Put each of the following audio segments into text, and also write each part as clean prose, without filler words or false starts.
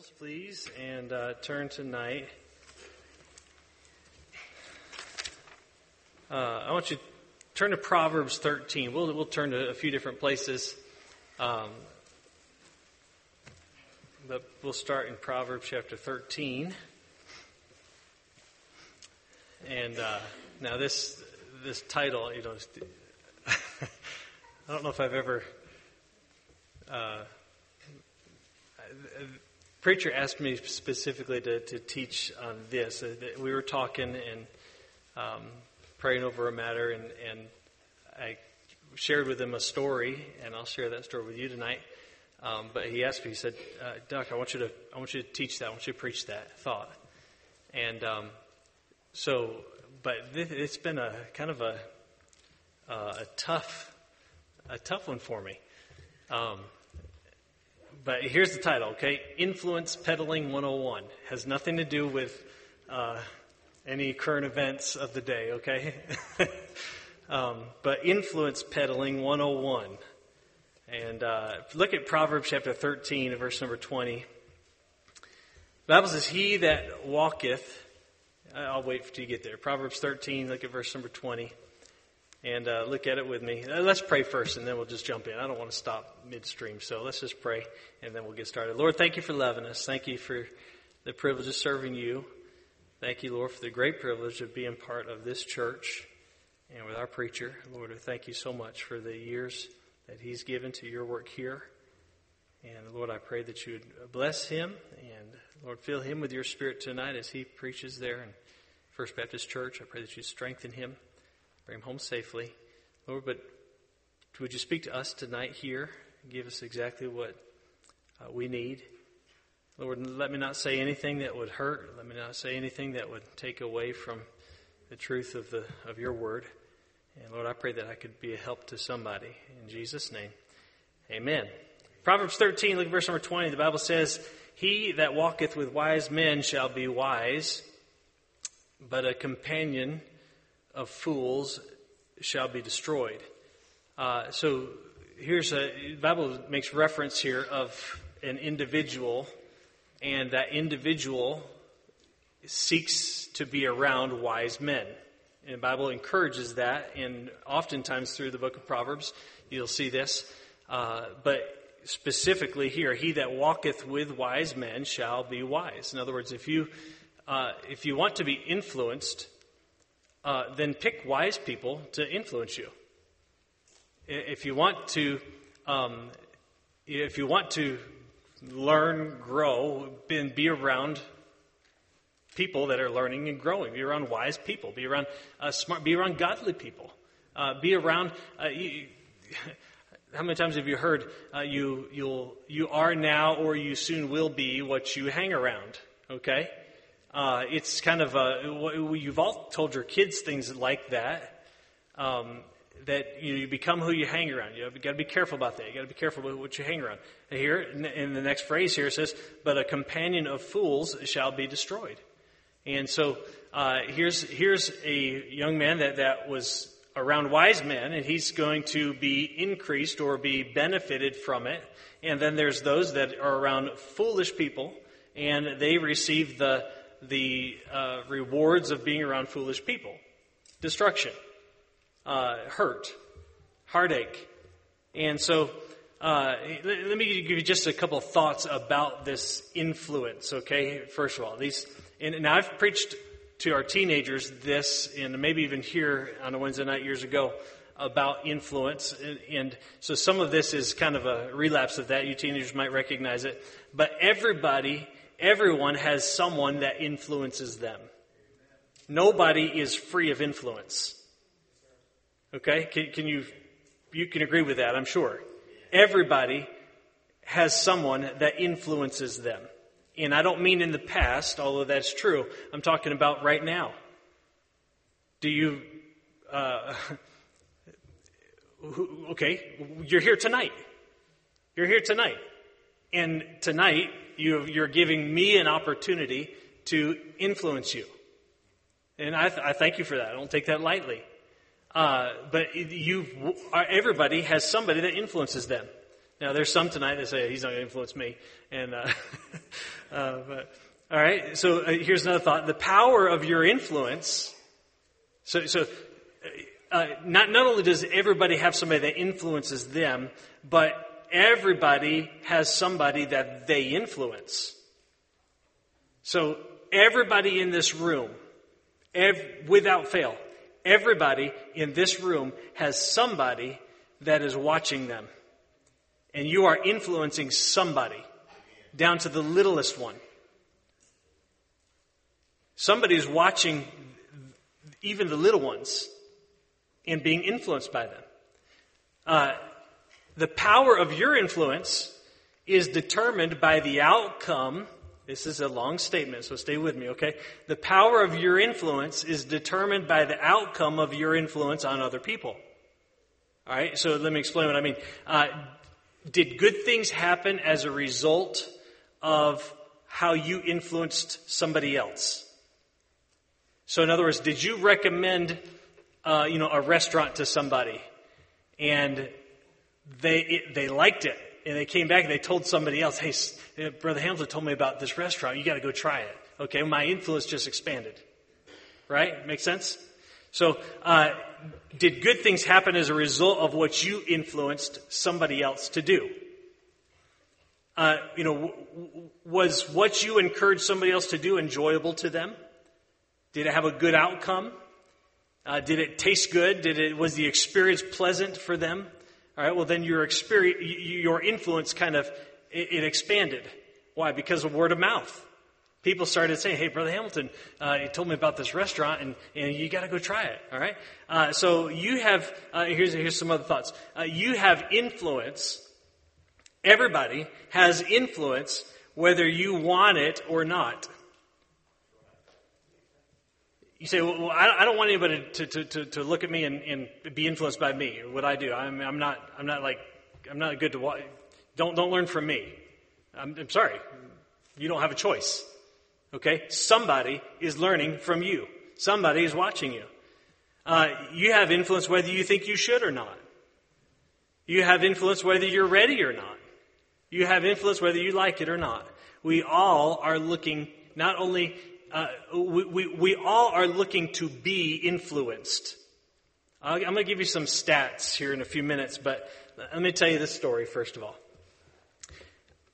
Bibles, please, and turn tonight. I want you to turn to Proverbs 13. We'll turn to a few different places, but we'll start in Proverbs chapter 13. And now this title, you know, I don't know if I've ever. A preacher asked me specifically to teach on this. We were talking and praying over a matter, and I shared with him a story, and I'll share that story with you tonight. But he asked me, he said, "Doc, I want you to teach that. I want you to preach that thought." And it's been a kind of a tough one for me. But here's the title, okay? Influence Peddling 101. Has nothing to do with any current events of the day, okay? But Influence Peddling 101. And look at Proverbs chapter 13, verse number 20. The Bible says, "He that walketh..." I'll wait until you get there. Proverbs 13, look at verse number 20. And look at it with me. Let's pray first, and then we'll just jump in. I don't want to stop midstream, so let's just pray, and then we'll get started. Lord, thank you for loving us. Thank you for the privilege of serving you. Thank you, Lord, for the great privilege of being part of this church and with our preacher. Lord, I thank you so much for the years that he's given to your work here. And, Lord, I pray that you would bless him, and, Lord, fill him with your spirit tonight as he preaches there in First Baptist Church. I pray that you strengthen him. Bring him home safely. Lord, but would you speak to us tonight here? Give us exactly what we need. Lord, let me not say anything that would hurt. Let me not say anything that would take away from the truth of your word. And Lord, I pray that I could be a help to somebody. In Jesus' name, amen. Proverbs 13, look at verse number 20. The Bible says, "He that walketh with wise men shall be wise, but a companion of fools shall be destroyed." So here's the Bible makes reference here of an individual, and that individual seeks to be around wise men. And the Bible encourages that, and oftentimes through the book of Proverbs, you'll see this. But specifically here, "He that walketh with wise men shall be wise." In other words, if you want to be influenced, then pick wise people to influence you. If you want to learn, grow, and be around people that are learning and growing, be around wise people, be around smart, be around godly people, be around. How many times have you heard you are now or you soon will be what you hang around? Okay. It's kind of you've all told your kids things like that, that you become who you hang around. You've got to be careful about that. You've got to be careful about what you hang around. And here, in the next phrase here, it says, "But a companion of fools shall be destroyed." And so here's a young man that was around wise men, and he's going to be increased or be benefited from it. And then there's those that are around foolish people, and they receive the rewards of being around foolish people: destruction, hurt, heartache. And so let me give you just a couple of thoughts about this influence, okay? First of all, and I've preached to our teenagers this, and maybe even here on a Wednesday night years ago, about influence. And so some of this is kind of a relapse of that. You teenagers might recognize it. But everyone has someone that influences them. Nobody is free of influence. Okay? You can agree with that, I'm sure. Everybody has someone that influences them. And I don't mean in the past, although that's true. I'm talking about right now. Do you... okay, you're here tonight. You're here tonight. And tonight... You're giving me an opportunity to influence you. And I thank you for that. I don't take that lightly. But everybody has somebody that influences them. Now, there's some tonight that say, "He's not going to influence me." And All right, so here's another thought. The power of your influence. Not only does everybody have somebody that influences them, but everybody has somebody that they influence. So everybody in this room, without fail, everybody in this room has somebody that is watching them. And you are influencing somebody, down to the littlest one. Somebody's watching even the little ones and being influenced by them. The power of your influence is determined by the outcome. This is a long statement, so stay with me, okay? The power of your influence is determined by the outcome of your influence on other people. All right, so let me explain what I mean. Did good things happen as a result of how you influenced somebody else? So in other words, did you recommend, a restaurant to somebody and they liked it and they came back and they told somebody else, hey, Brother Hamilton told me about this restaurant. You got to go try it. Okay, my influence just expanded. Right? Make sense? So, did good things happen as a result of what you influenced somebody else to do? Was what you encouraged somebody else to do enjoyable to them? Did it have a good outcome? Did it taste good? Was the experience pleasant for them? All right. Well, then your experience, your influence, kind of it expanded. Why? Because of word of mouth. People started saying, hey, Brother Hamilton, he told me about this restaurant, and you got to go try it, all right? So you have, here's some other thoughts. You have influence. Everybody has influence whether you want it or not. You say, well, I don't want anybody to look at me and be influenced by me, what I do. I'm not good to watch. Don't learn from me. I'm sorry. You don't have a choice. Okay, somebody is learning from you. Somebody is watching you. You have influence whether you think you should or not. You have influence whether you're ready or not. You have influence whether you like it or not. We all are looking, not only, we all are looking to be influenced. I'm going to give you some stats here in a few minutes, but let me tell you this story first of all.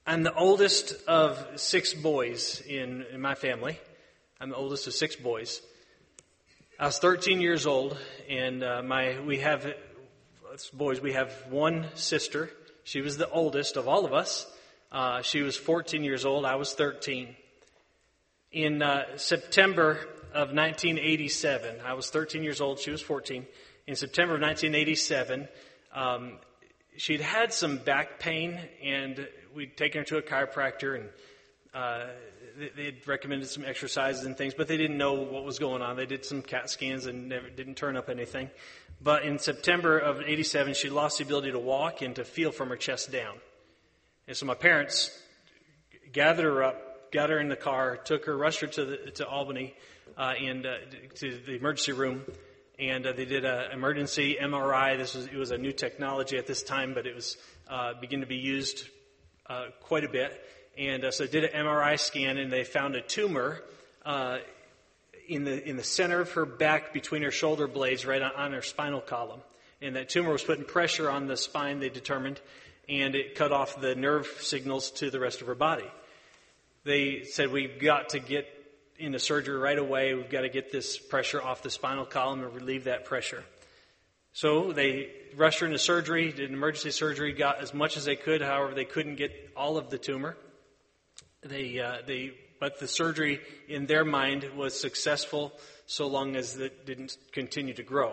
I'm the oldest of six boys in my family. I'm the oldest of six boys. I was 13 years old, and we have one sister. She was the oldest of all of us. She was 14 years old. I was 13. In September of 1987, I was 13 years old. She was 14. In September of 1987, she'd had some back pain, and we'd taken her to a chiropractor, and they had recommended some exercises and things, but they didn't know what was going on. They did some CAT scans and didn't turn up anything. But in September of 87, she lost the ability to walk and to feel from her chest down. And so my parents gathered her up, got her in the car, took her, rushed her to Albany and to the emergency room. And they did an emergency MRI. It was a new technology at this time, but it was beginning to be used quite a bit. And so they did an MRI scan, and they found a tumor in the center of her back, between her shoulder blades, right on her spinal column. And that tumor was putting pressure on the spine, they determined, and it cut off the nerve signals to the rest of her body. They said, we've got to get into surgery right away. We've got to get this pressure off the spinal column and relieve that pressure. So they rushed her into surgery, did emergency surgery, got as much as they could. However, they couldn't get all of the tumor. But the surgery, in their mind, was successful so long as it didn't continue to grow.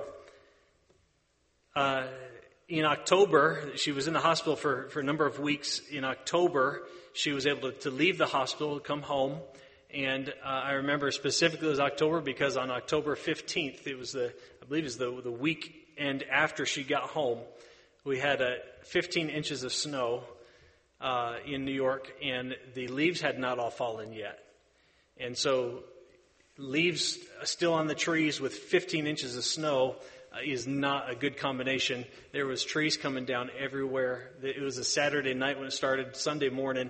In October, she was in the hospital for a number of weeks. In October, she was able to leave the hospital, come home. And I remember specifically it was October because on October 15th, it was the weekend after she got home. We had 15 inches of snow in New York, and the leaves had not all fallen yet. And so leaves still on the trees with 15 inches of snow is not a good combination. There was trees coming down everywhere. It was a Saturday night when it started. Sunday morning,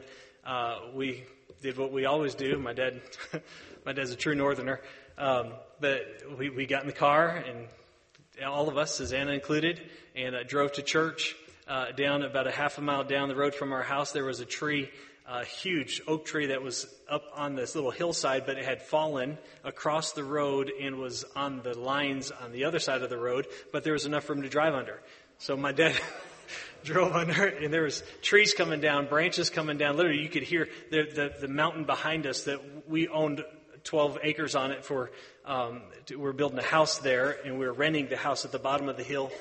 we did what we always do. My dad, my dad's a true northerner. But we got in the car, and all of us, Susanna included, and drove to church. Down about a half a mile down the road from our house, there was a tree, a huge oak tree that was up on this little hillside, but it had fallen across the road and was on the lines on the other side of the road, but there was enough room to drive under. So my dad drove under, and there was trees coming down, branches coming down. Literally, you could hear the mountain behind us that we owned 12 acres on it for, we were building a house there, and we were renting the house at the bottom of the hill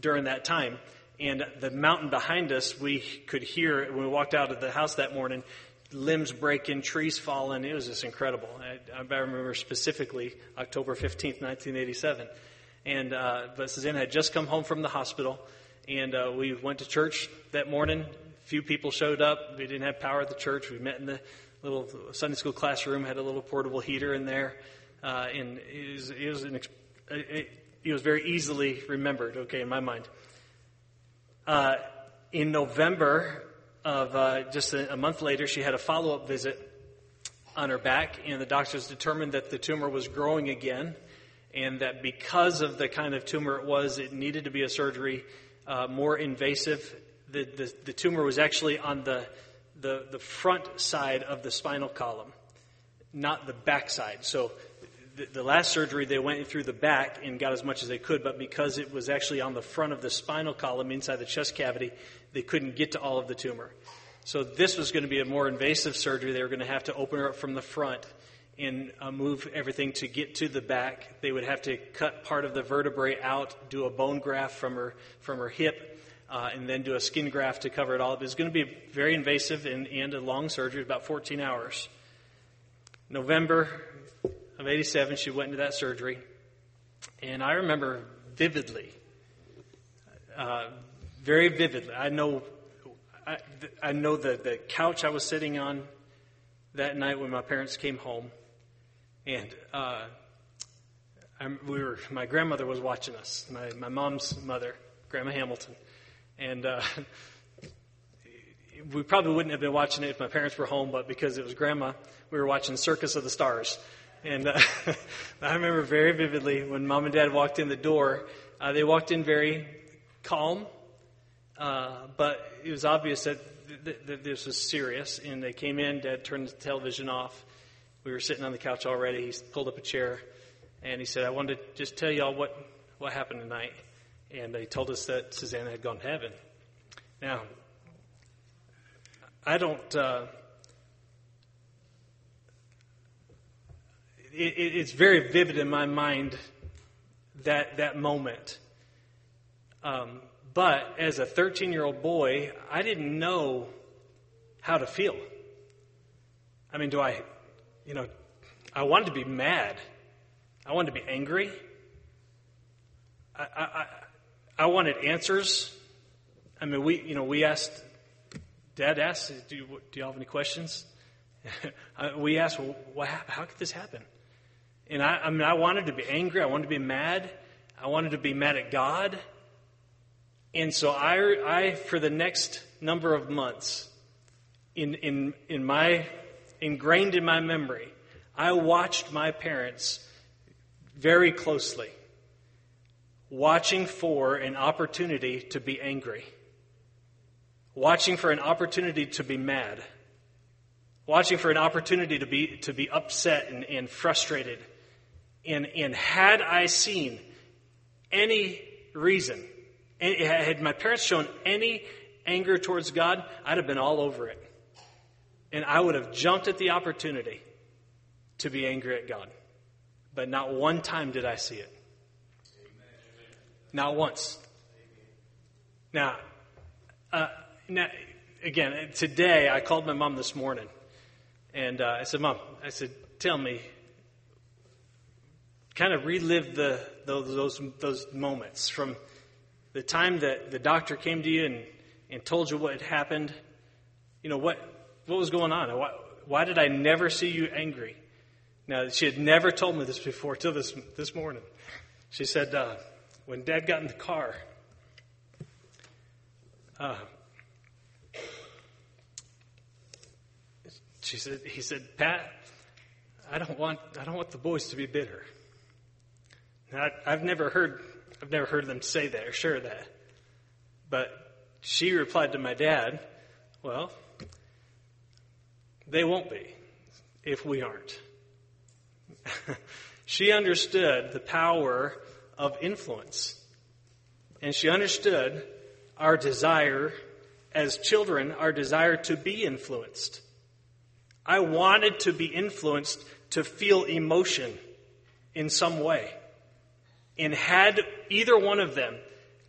during that time. And the mountain behind us, we could hear, when we walked out of the house that morning, limbs breaking, trees falling. It was just incredible. I remember specifically October 15th, 1987. And but Susanna had just come home from the hospital, and we went to church that morning. Few people showed up. We didn't have power at the church. We met in the little Sunday school classroom, had a little portable heater in there. And it was very easily remembered, okay, in my mind. In November of just a month later, she had a follow-up visit on her back, and the doctors determined that the tumor was growing again, and that because of the kind of tumor it was, it needed to be a surgery more invasive. The tumor was actually on the front side of the spinal column, not the back side. So the last surgery, they went through the back and got as much as they could, but because it was actually on the front of the spinal column inside the chest cavity, they couldn't get to all of the tumor. So this was going to be a more invasive surgery. They were going to have to open her up from the front and move everything to get to the back. They would have to cut part of the vertebrae out, do a bone graft from her hip, and then do a skin graft to cover it all. It was going to be very invasive and a long surgery, about 14 hours. November of 87, she went into that surgery, and I remember vividly, very vividly. I know the couch I was sitting on that night when my parents came home, and my grandmother was watching us, my mom's mother, Grandma Hamilton, and we probably wouldn't have been watching it if my parents were home, but because it was Grandma, we were watching Circus of the Stars. And I remember very vividly when Mom and Dad walked in the door, they walked in very calm, but it was obvious that this was serious. And they came in, Dad turned the television off. We were sitting on the couch already. He pulled up a chair, and he said, "I wanted to just tell you all what happened tonight." And they told us that Susanna had gone to heaven. Now, I don't... It's very vivid in my mind, that moment. But as a 13-year-old boy, I didn't know how to feel. I mean, I wanted to be mad. I wanted to be angry. I wanted answers. I mean, Dad asked, do you have any questions? We asked, well, how could this happen? And I wanted to be angry. I wanted to be mad. I wanted to be mad at God. And so I for the next number of months, ingrained in my memory, I watched my parents very closely, watching for an opportunity to be angry, watching for an opportunity to be mad, watching for an opportunity to be upset and frustrated. And had I seen any reason, had my parents shown any anger towards God, I'd have been all over it. And I would have jumped at the opportunity to be angry at God. But not one time did I see it. Not once. Now, again, today, I called my mom this morning. And I said, "Mom," I said, "tell me, kind of relive those moments from the time that the doctor came to you and told you what had happened. You know, what was going on? Why did I never see you angry?" Now, she had never told me this before till this morning. She said, "When Dad got in the car, He said, Pat, I don't want the boys to be bitter. Now, I've never heard them say that or share that. But she replied to my dad, well, they won't be if we aren't. She understood the power of influence. And she understood our desire as children, our desire to be influenced. I wanted to be influenced to feel emotion in some way. And had either one of them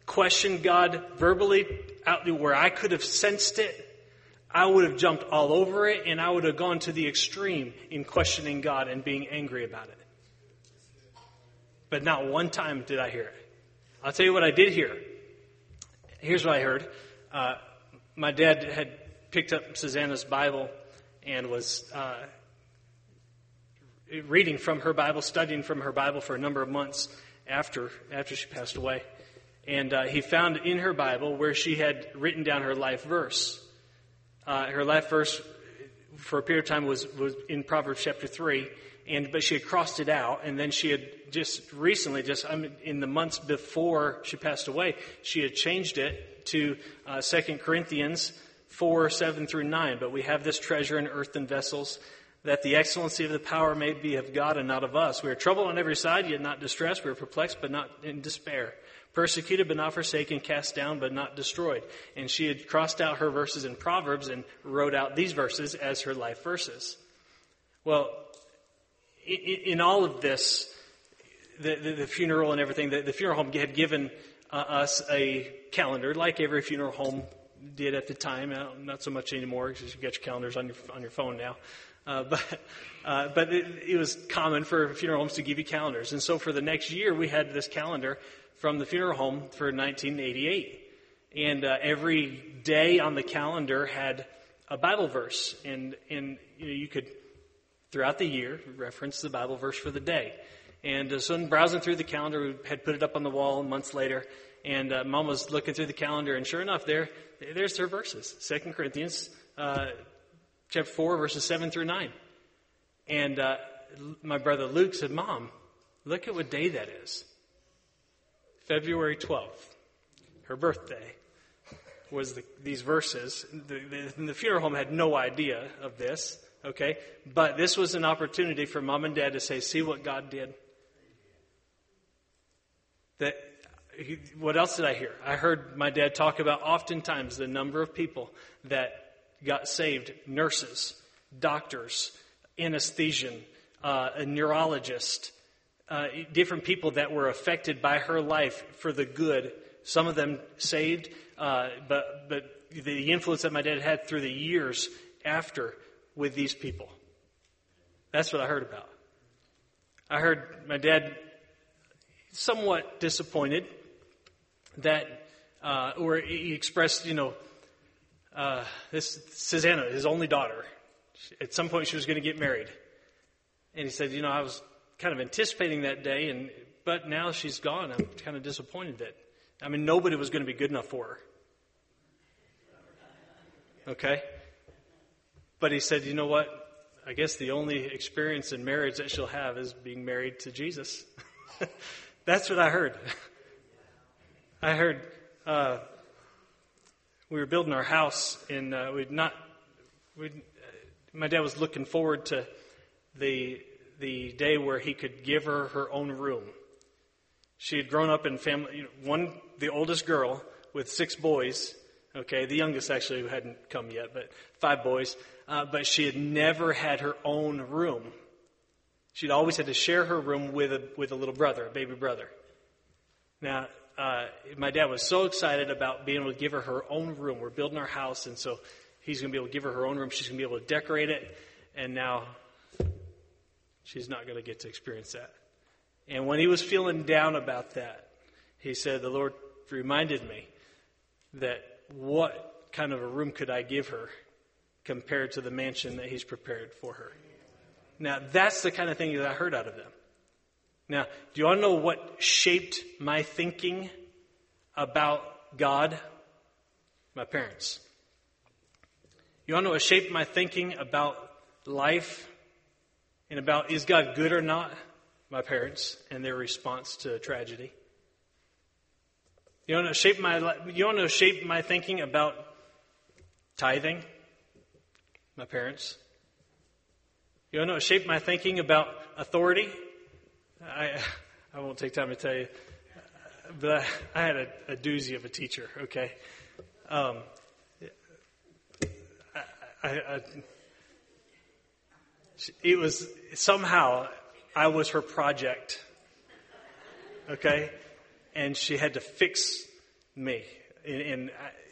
questioned God verbally out where I could have sensed it, I would have jumped all over it, and I would have gone to the extreme in questioning God and being angry about it. But not one time did I hear it. I'll tell you what I did hear. Here's what I heard. My dad had picked up Susanna's Bible and was reading from her Bible, studying from her Bible for a number of months after she passed away. And he found in her Bible where she had written down her life verse. Her life verse for a period of time was in Proverbs chapter 3, but she had crossed it out, and then she had just recently, in the months before she passed away, she had changed it to Second Corinthians 4:7-9. But we have this treasure in earthen vessels, that the excellency of the power may be of God and not of us. We are troubled on every side, yet not distressed. We are perplexed, but not in despair. Persecuted, but not forsaken. Cast down, but not destroyed. And she had crossed out her verses in Proverbs and wrote out these verses as her life verses. Well, in all of this, the funeral and everything, the funeral home had given us a calendar, like every funeral home did at the time. Not so much anymore, because you get your calendars on your phone now. But it was common for funeral homes to give you calendars. And so for the next year, we had this calendar from the funeral home for 1988. And every day on the calendar had a Bible verse. And you could, throughout the year, reference the Bible verse for the day. And so in browsing through the calendar, we had put it up on the wall months later. And Mom was looking through the calendar. And sure enough, there's her verses. 2 Corinthians chapter 4, verses 7-9. And my brother Luke said, Mom, look at what day that is. February 12th, her birthday, was these verses. The funeral home had no idea of this, okay? But this was an opportunity for Mom and Dad to say, see what God did. What else did I hear? I heard my dad talk about oftentimes the number of people that got saved: nurses, doctors, anesthesian, a neurologist, different people that were affected by her life for the good. Some of them saved, but the influence that my dad had through the years after with these people. That's what I heard about. I heard my dad somewhat disappointed that, or he expressed, this Susanna, his only daughter, at some point she was going to get married. And he said, I was kind of anticipating that day, but now she's gone. I'm kind of disappointed that, nobody was going to be good enough for her. Okay? But he said, you know what? I guess the only experience in marriage that she'll have is being married to Jesus. That's what I heard. I heard, we were building our house, and my dad was looking forward to the day where he could give her own room. She had grown up in family, the oldest girl with 6 boys, okay, the youngest actually who hadn't come yet, but 5 boys, but she had never had her own room. She'd always had to share her room with a little brother, a baby brother. Now, my dad was so excited about being able to give her own room. We're building our house, and so he's going to be able to give her own room. She's going to be able to decorate it, and now she's not going to get to experience that. And when he was feeling down about that, he said, the Lord reminded me that what kind of a room could I give her compared to the mansion that he's prepared for her? Now, that's the kind of thing that I heard out of them. Now, do you want to know what shaped my thinking about God? My parents. You want to know what shaped my thinking about life and about is God good or not, my parents and their response to tragedy. You want to shape my thinking about tithing? My parents. You want to shape my thinking about authority? I won't take time to tell you, but I had a doozy of a teacher, okay? It was somehow I was her project, okay? And she had to fix me. And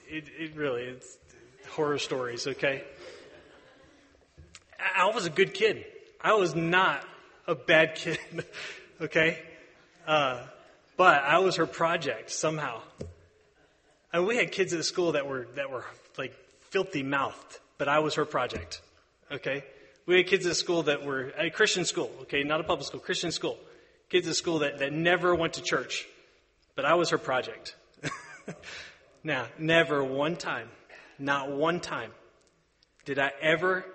it's horror stories, okay? I was a good kid. I was not a bad kid, okay? But I was her project somehow. And we had kids at the school that were like filthy mouthed, but I was her project, okay? We had kids at school that were at a Christian school, okay, not a public school, Christian school. Kids at school that never went to church, but I was her project. Now, never one time, not one time, did I ever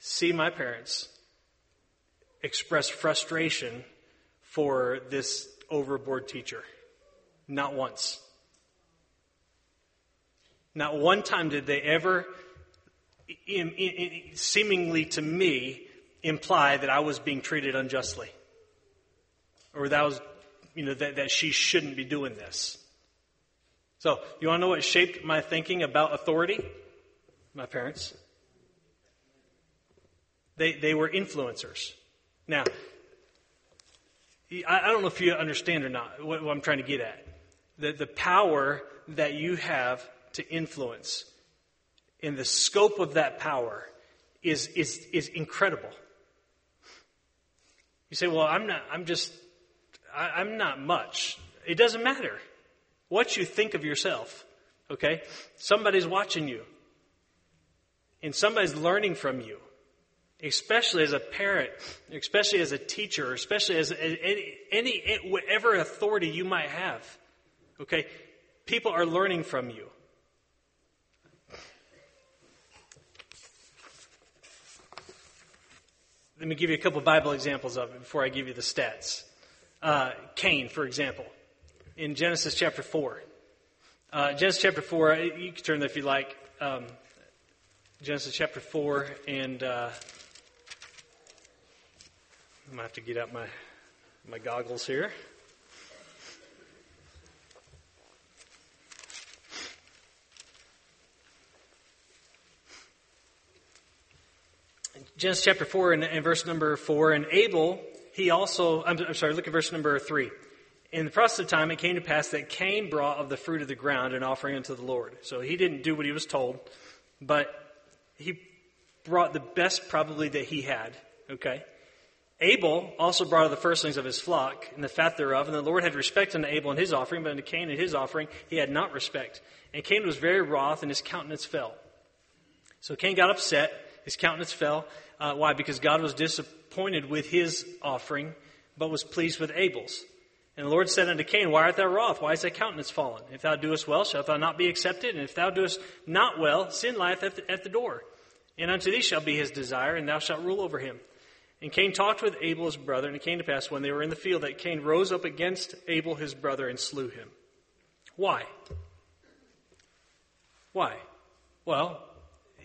see my parents express frustration for this overboard teacher. Not once. Not one time did they ever seemingly to me imply that I was being treated unjustly, or that I was, that she shouldn't be doing this. So you want to know what shaped my thinking about authority? My parents. They were influencers. Now, I don't know if you understand or not what I'm trying to get at. The power that you have to influence, and the scope of that power is incredible. You say, well, I'm not much. It doesn't matter what you think of yourself, okay? Somebody's watching you, and somebody's learning from you. Especially as a parent, especially as a teacher, especially as any whatever authority you might have, okay? People are learning from you. Let me give you a couple Bible examples of it before I give you the stats. Cain, for example, in Genesis chapter 4. Genesis chapter 4, you can turn there if you like. Genesis chapter 4 and... I'm going to have to get out my goggles here. Genesis chapter 4 and verse number 4. And Abel, look at verse number 3. In the process of time, it came to pass that Cain brought of the fruit of the ground an offering unto the Lord. So he didn't do what he was told, but he brought the best probably that he had, okay? Abel also brought of the firstlings of his flock and the fat thereof, and the Lord had respect unto Abel and his offering, but unto Cain and his offering he had not respect. And Cain was very wroth, and his countenance fell. So Cain got upset, his countenance fell. Why? Because God was disappointed with his offering, but was pleased with Abel's. And the Lord said unto Cain, Why art thou wroth? Why is thy countenance fallen? If thou doest well, shalt thou not be accepted? And if thou doest not well, sin lieth at the door. And unto thee shall be his desire, and thou shalt rule over him. And Cain talked with Abel his brother, and it came to pass when they were in the field that Cain rose up against Abel his brother and slew him. Why? Well,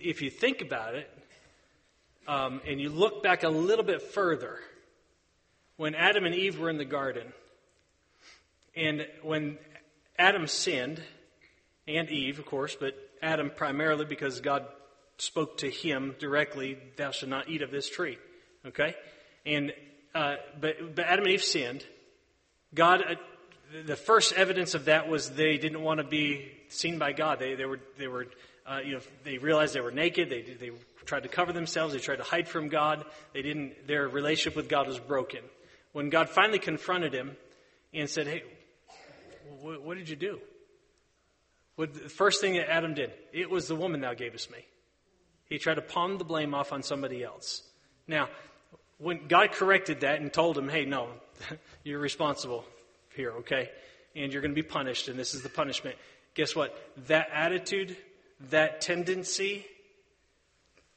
if you think about it, and you look back a little bit further, when Adam and Eve were in the garden, and when Adam sinned, and Eve, of course, but Adam primarily because God spoke to him directly, thou shalt not eat of this tree. Okay, and but Adam and Eve sinned. God, the first evidence of that was they didn't want to be seen by God. They realized they were naked. They tried to cover themselves. They tried to hide from God. They didn't. Their relationship with God was broken. When God finally confronted him and said, "Hey, what did you do?" The first thing that Adam did, it was the woman thou gavest me. He tried to palm the blame off on somebody else. Now, when God corrected that and told him, hey, no, you're responsible here, okay? And you're going to be punished, and this is the punishment. Guess what? That attitude, that tendency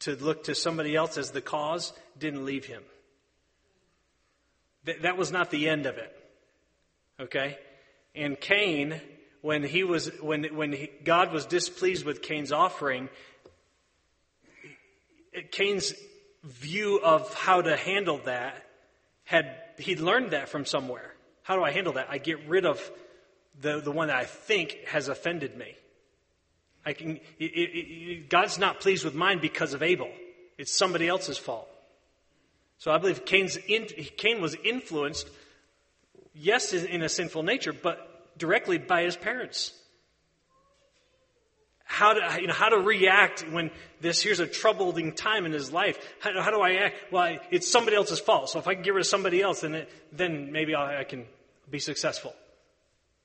to look to somebody else as the cause didn't leave him. That was not the end of it. Okay? And Cain, when God was displeased with Cain's offering, Cain's view of how to handle that he'd learned that from somewhere. How do I handle that? I get rid of the one that I think has offended me. God's not pleased with mine because of Abel. It's somebody else's fault. So I believe Cain was influenced, yes, in a sinful nature, but directly by his parents. How to react when here's a troubling time in his life. How do I act? Well, it's somebody else's fault. So if I can get rid of somebody else, then maybe I can be successful.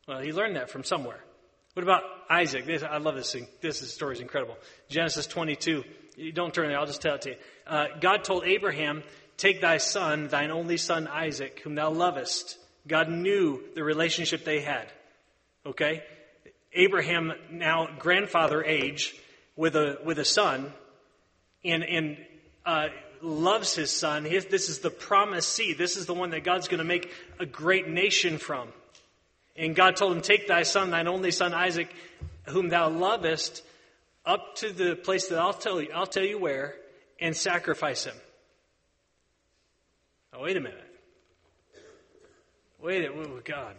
Well, he learned that from somewhere. What about Isaac? I love this thing. This story is incredible. Genesis 22. You don't turn there. I'll just tell it to you. God told Abraham, "Take thy son, thine only son Isaac, whom thou lovest." God knew the relationship they had. Okay? Abraham, now grandfather age, with a son, and loves his son. This is the promised seed. This is the one that God's going to make a great nation from. And God told him, "Take thy son, thine only son Isaac, whom thou lovest, up to the place that I'll tell you where, and sacrifice him." Oh, wait a minute. Wait, God.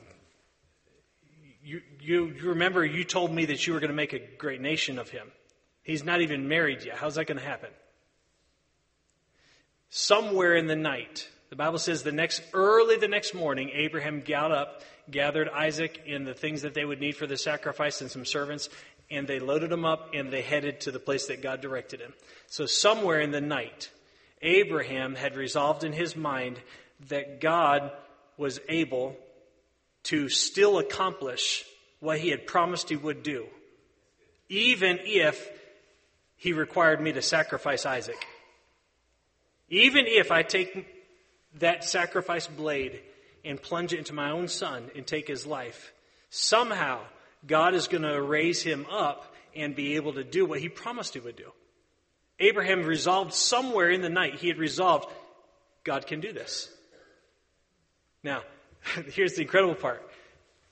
You remember you told me that you were going to make a great nation of him. He's not even married yet. How's that going to happen? Somewhere in the night, the Bible says early the next morning, Abraham got up, gathered Isaac and the things that they would need for the sacrifice and some servants, and they loaded him up and they headed to the place that God directed him. So somewhere in the night, Abraham had resolved in his mind that God was able to still accomplish what he had promised he would do, even if he required me to sacrifice Isaac. Even if I take that sacrifice blade and plunge it into my own son and take his life, somehow God is going to raise him up and be able to do what he promised he would do. Abraham resolved somewhere in the night, he had resolved, God can do this. Now, here's the incredible part.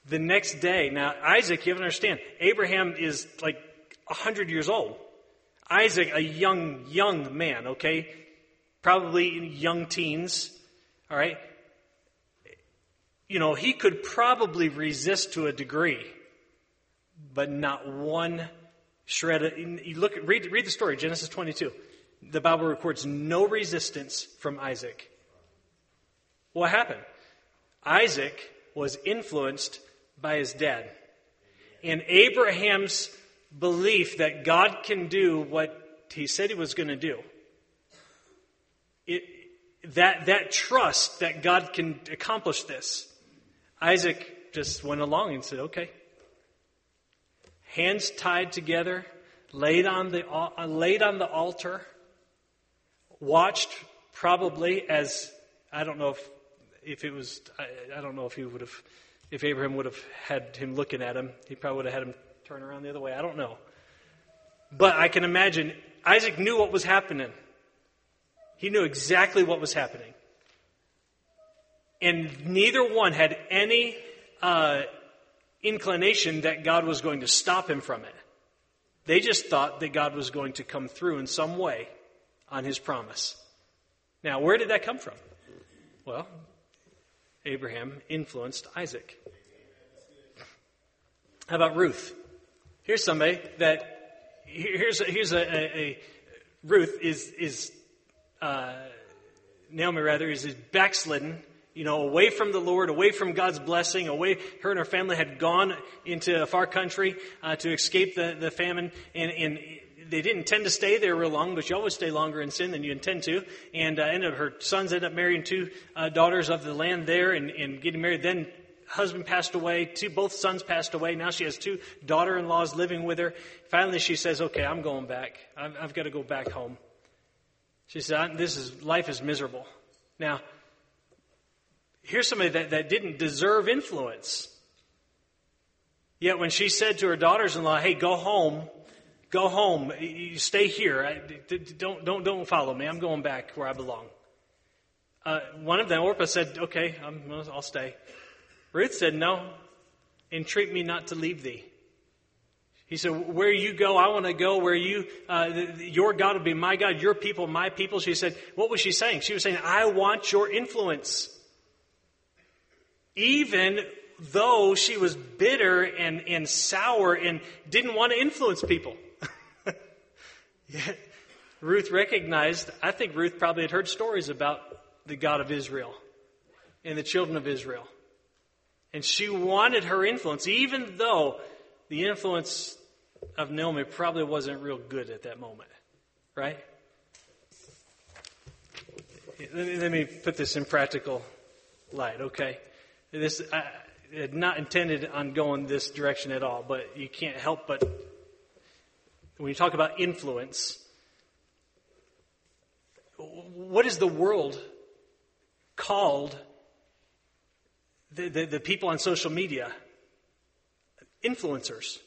The next day, now Isaac, you have to understand, Abraham is like 100 years old. Isaac, a young man, okay? Probably in young teens, all right? You know, he could probably resist to a degree, but not one shred of... Read the story, Genesis 22. The Bible records no resistance from Isaac. What happened? Isaac was influenced by his dad. And Abraham's belief that God can do what he said he was going to do, that trust that God can accomplish this, Isaac just went along and said, okay. Hands tied together, laid on the altar, watched probably as, I don't know if it was, I don't know if he would have, if Abraham would have had him looking at him, he probably would have had him turn around the other way. I don't know. But I can imagine Isaac knew what was happening. He knew exactly what was happening. And neither one had any inclination that God was going to stop him from it. They just thought that God was going to come through in some way on his promise. Now, where did that come from? Well, Abraham influenced Isaac. How about Ruth? Here's somebody that, Ruth is Naomi rather, is backslidden, you know, away from the Lord, away from God's blessing, away. Her and her family had gone into a far country to escape the famine, and they didn't intend to stay there real long, but you always stay longer in sin than you intend to. And ended up, her sons ended up marrying two daughters of the land there and getting married. Then husband passed away, both sons passed away. Now she has two daughter-in-laws living with her. Finally she says, okay, I'm going back. I've got to go back home. She said, life is miserable. Now, here's somebody that didn't deserve influence. Yet when she said to her daughters-in-law, hey, go home, Go home. You stay here. Don't follow me. I'm going back where I belong. One of them, Orpah, said, okay, I'll stay. Ruth said, no, entreat me not to leave thee. He said, where you go, I want to go. Where you, your God will be my God, your people, my people. She said, what was she saying? She was saying, I want your influence. Even though she was bitter and sour and didn't want to influence people. Yet Ruth recognized, I think Ruth probably had heard stories about the God of Israel and the children of Israel. And she wanted her influence, even though the influence of Naomi probably wasn't real good at that moment, right? Let me put this in practical light, okay? This I had not intended on going this direction at all, but you can't help but when you talk about influence, what is the world called the people on social media? Influencers.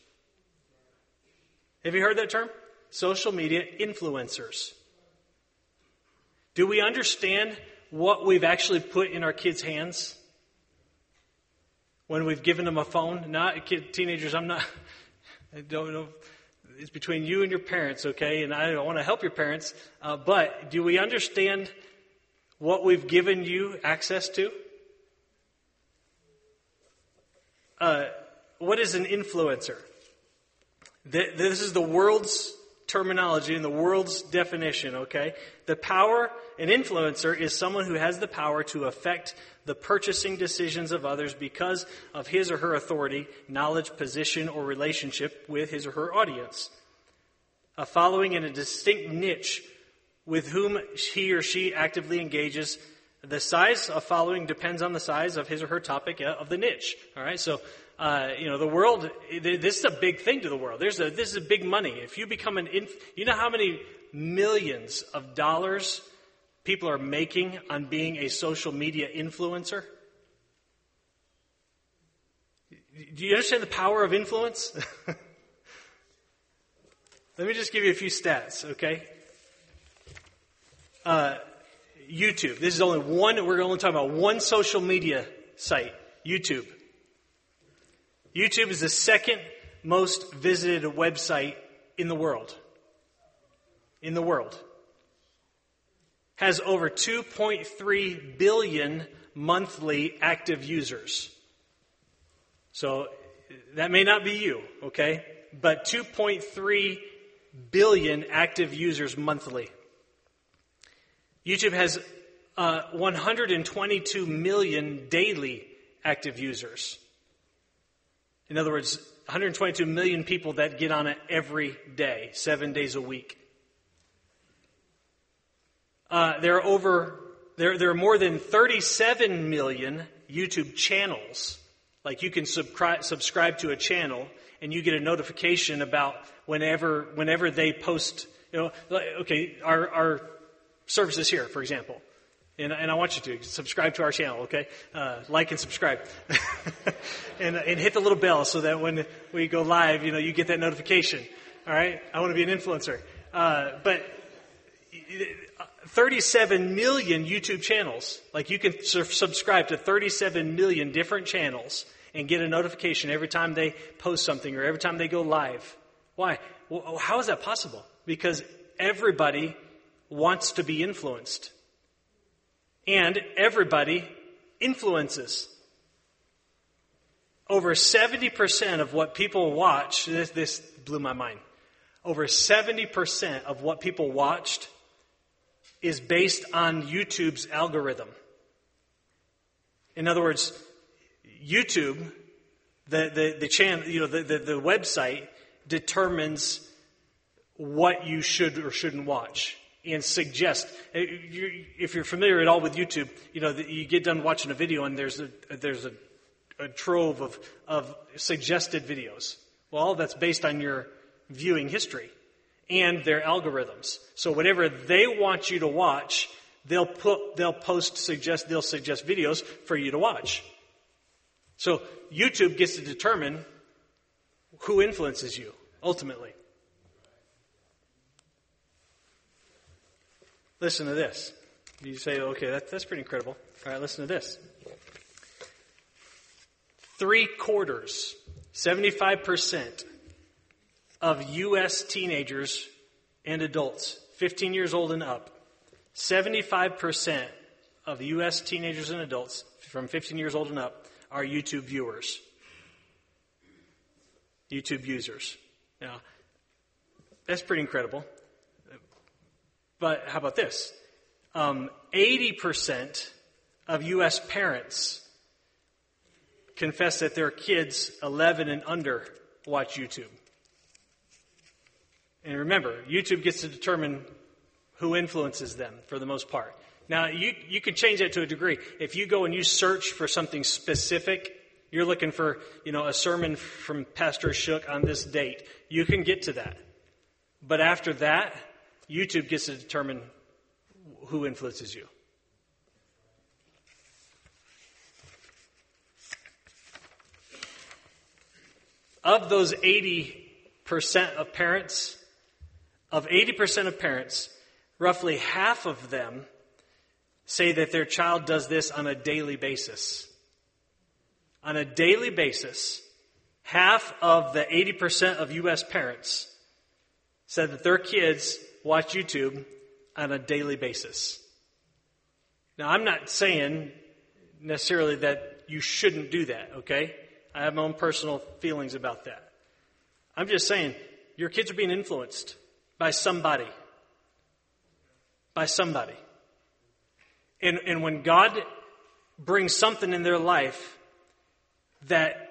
Have you heard that term? Social media influencers. Do we understand what we've actually put in our kids' hands? When we've given them a phone, teenagers, I don't know. It's between you and your parents, okay? And I don't want to help your parents. But do we understand what we've given you access to? What is an influencer? This is the world's terminology and the world's definition, okay? An influencer is someone who has the power to affect the purchasing decisions of others because of his or her authority, knowledge, position, or relationship with his or her audience. A following in a distinct niche with whom he or she actively engages. The size of following depends on the size of his or her topic of the niche. All right, so the world. This is a big thing to the world. This is a big money. If you become you know how many millions of dollars people are making on being a social media influencer? Do you understand the power of influence? Let me just give you a few stats, okay? YouTube. This is only one. We're only talking about one social media site, YouTube. YouTube is the second most visited website in the world. Has over 2.3 billion monthly active users. So that may not be you, okay? But 2.3 billion active users monthly. YouTube has 122 million daily active users. In other words, 122 million people that get on it every day, 7 days a week. There are more than 37 million YouTube channels. Like you can subscribe to a channel and you get a notification about whenever they post, our services here, for example. And I want you to subscribe to our channel, okay? Like and subscribe. and hit the little bell so that when we go live, you get that notification. All right? I want to be an influencer. But 37 million YouTube channels. Like you can subscribe to 37 million different channels and get a notification every time they post something or every time they go live. Why? Well, how is that possible? Because everybody wants to be influenced. And everybody influences. Over 70% of what people watch, this blew my mind. Over 70% of what people watched is based on YouTube's algorithm. In other words, YouTube, the channel, the website determines what you should or shouldn't watch and suggest. If you're familiar at all with YouTube, you get done watching a video and there's a trove of suggested videos. Well, that's based on your viewing history and their algorithms. So whatever they want you to watch, they'll suggest videos for you to watch. So YouTube gets to determine who influences you ultimately. Listen to this. You say, okay, that's pretty incredible. All right, listen to this. 3/4, 75% of U.S. teenagers and adults, 15 years old and up, 75% of U.S. teenagers and adults from 15 years old and up are YouTube viewers, YouTube users. Now, that's pretty incredible. But how about this? 80% of U.S. parents confess that their kids 11 and under watch YouTube. And remember, YouTube gets to determine who influences them for the most part. Now, you could change that to a degree. If you go and you search for something specific, you're looking for, a sermon from Pastor Shook on this date, you can get to that. But after that, YouTube gets to determine who influences you. Of those 80% of parents, roughly half of them say that their child does this on a daily basis. On a daily basis, half of the 80% of U.S. parents said that their kids watch YouTube on a daily basis. Now, I'm not saying necessarily that you shouldn't do that, okay? I have my own personal feelings about that. I'm just saying your kids are being influenced by somebody. By somebody. And when God brings something in their life that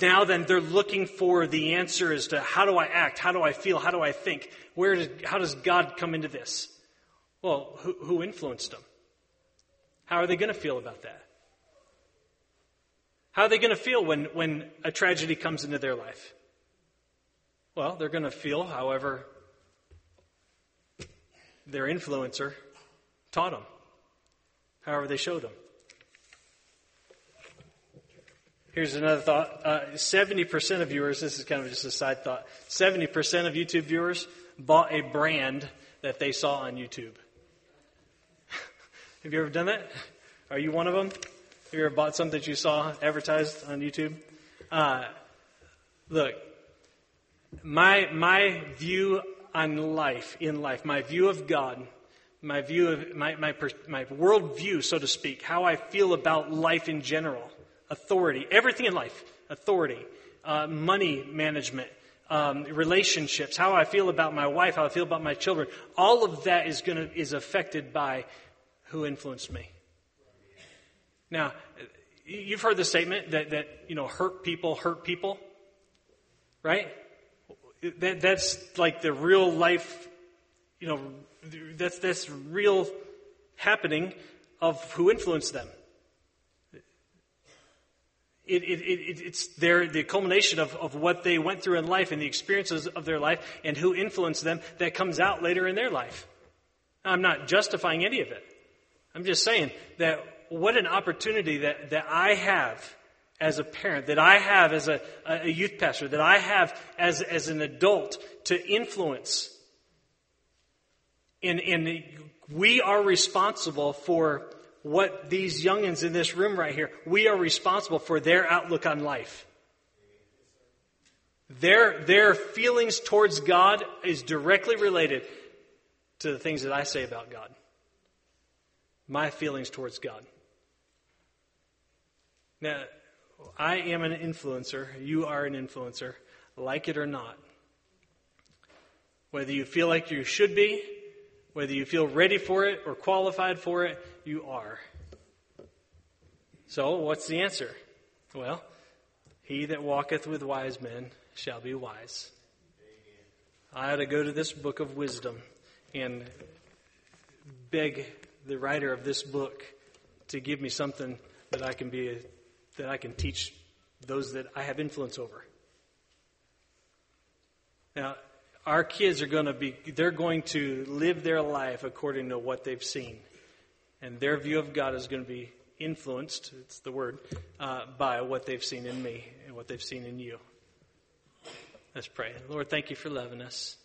now then they're looking for the answer as to how do I act, how do I feel, how do I think, how does God come into this? Well, who influenced them? How are they going to feel about that? How are they going to feel when a tragedy comes into their life? Well, they're going to feel however their influencer taught them, however they showed them. Here's another thought. 70% of viewers, this is kind of just a side thought, 70% of YouTube viewers bought a brand that they saw on YouTube. Have you ever done that? Are you one of them? Have you ever bought something that you saw advertised on YouTube? Look, my view on life, my view of God, my view of my worldview, so to speak, how I feel about life in general, authority, everything in life, authority, money management, relationships, how I feel about my wife, how I feel about my children, all of that is affected by who influenced me. Now, you've heard the statement that hurt people, right? That's like the real life, that's real happening of who influenced them. It's the culmination of what they went through in life and the experiences of their life and who influenced them that comes out later in their life. I'm not justifying any of it. I'm just saying that what an opportunity that I have as a parent, that I have as a youth pastor, that I have as an adult to influence. And we are responsible for what these youngins in this room right here, we are responsible for their outlook on life. Their feelings towards God is directly related to the things that I say about God. My feelings towards God. Now, I am an influencer. You are an influencer, like it or not. Whether you feel like you should be, whether you feel ready for it or qualified for it, you are. So what's the answer? Well, he that walketh with wise men shall be wise. I ought to go to this book of wisdom and beg the writer of this book to give me something that I can teach those that I have influence over. Now, our kids they're going to live their life according to what they've seen. And their view of God is going to be influenced, it's the word, by what they've seen in me and what they've seen in you. Let's pray. Lord, thank you for loving us.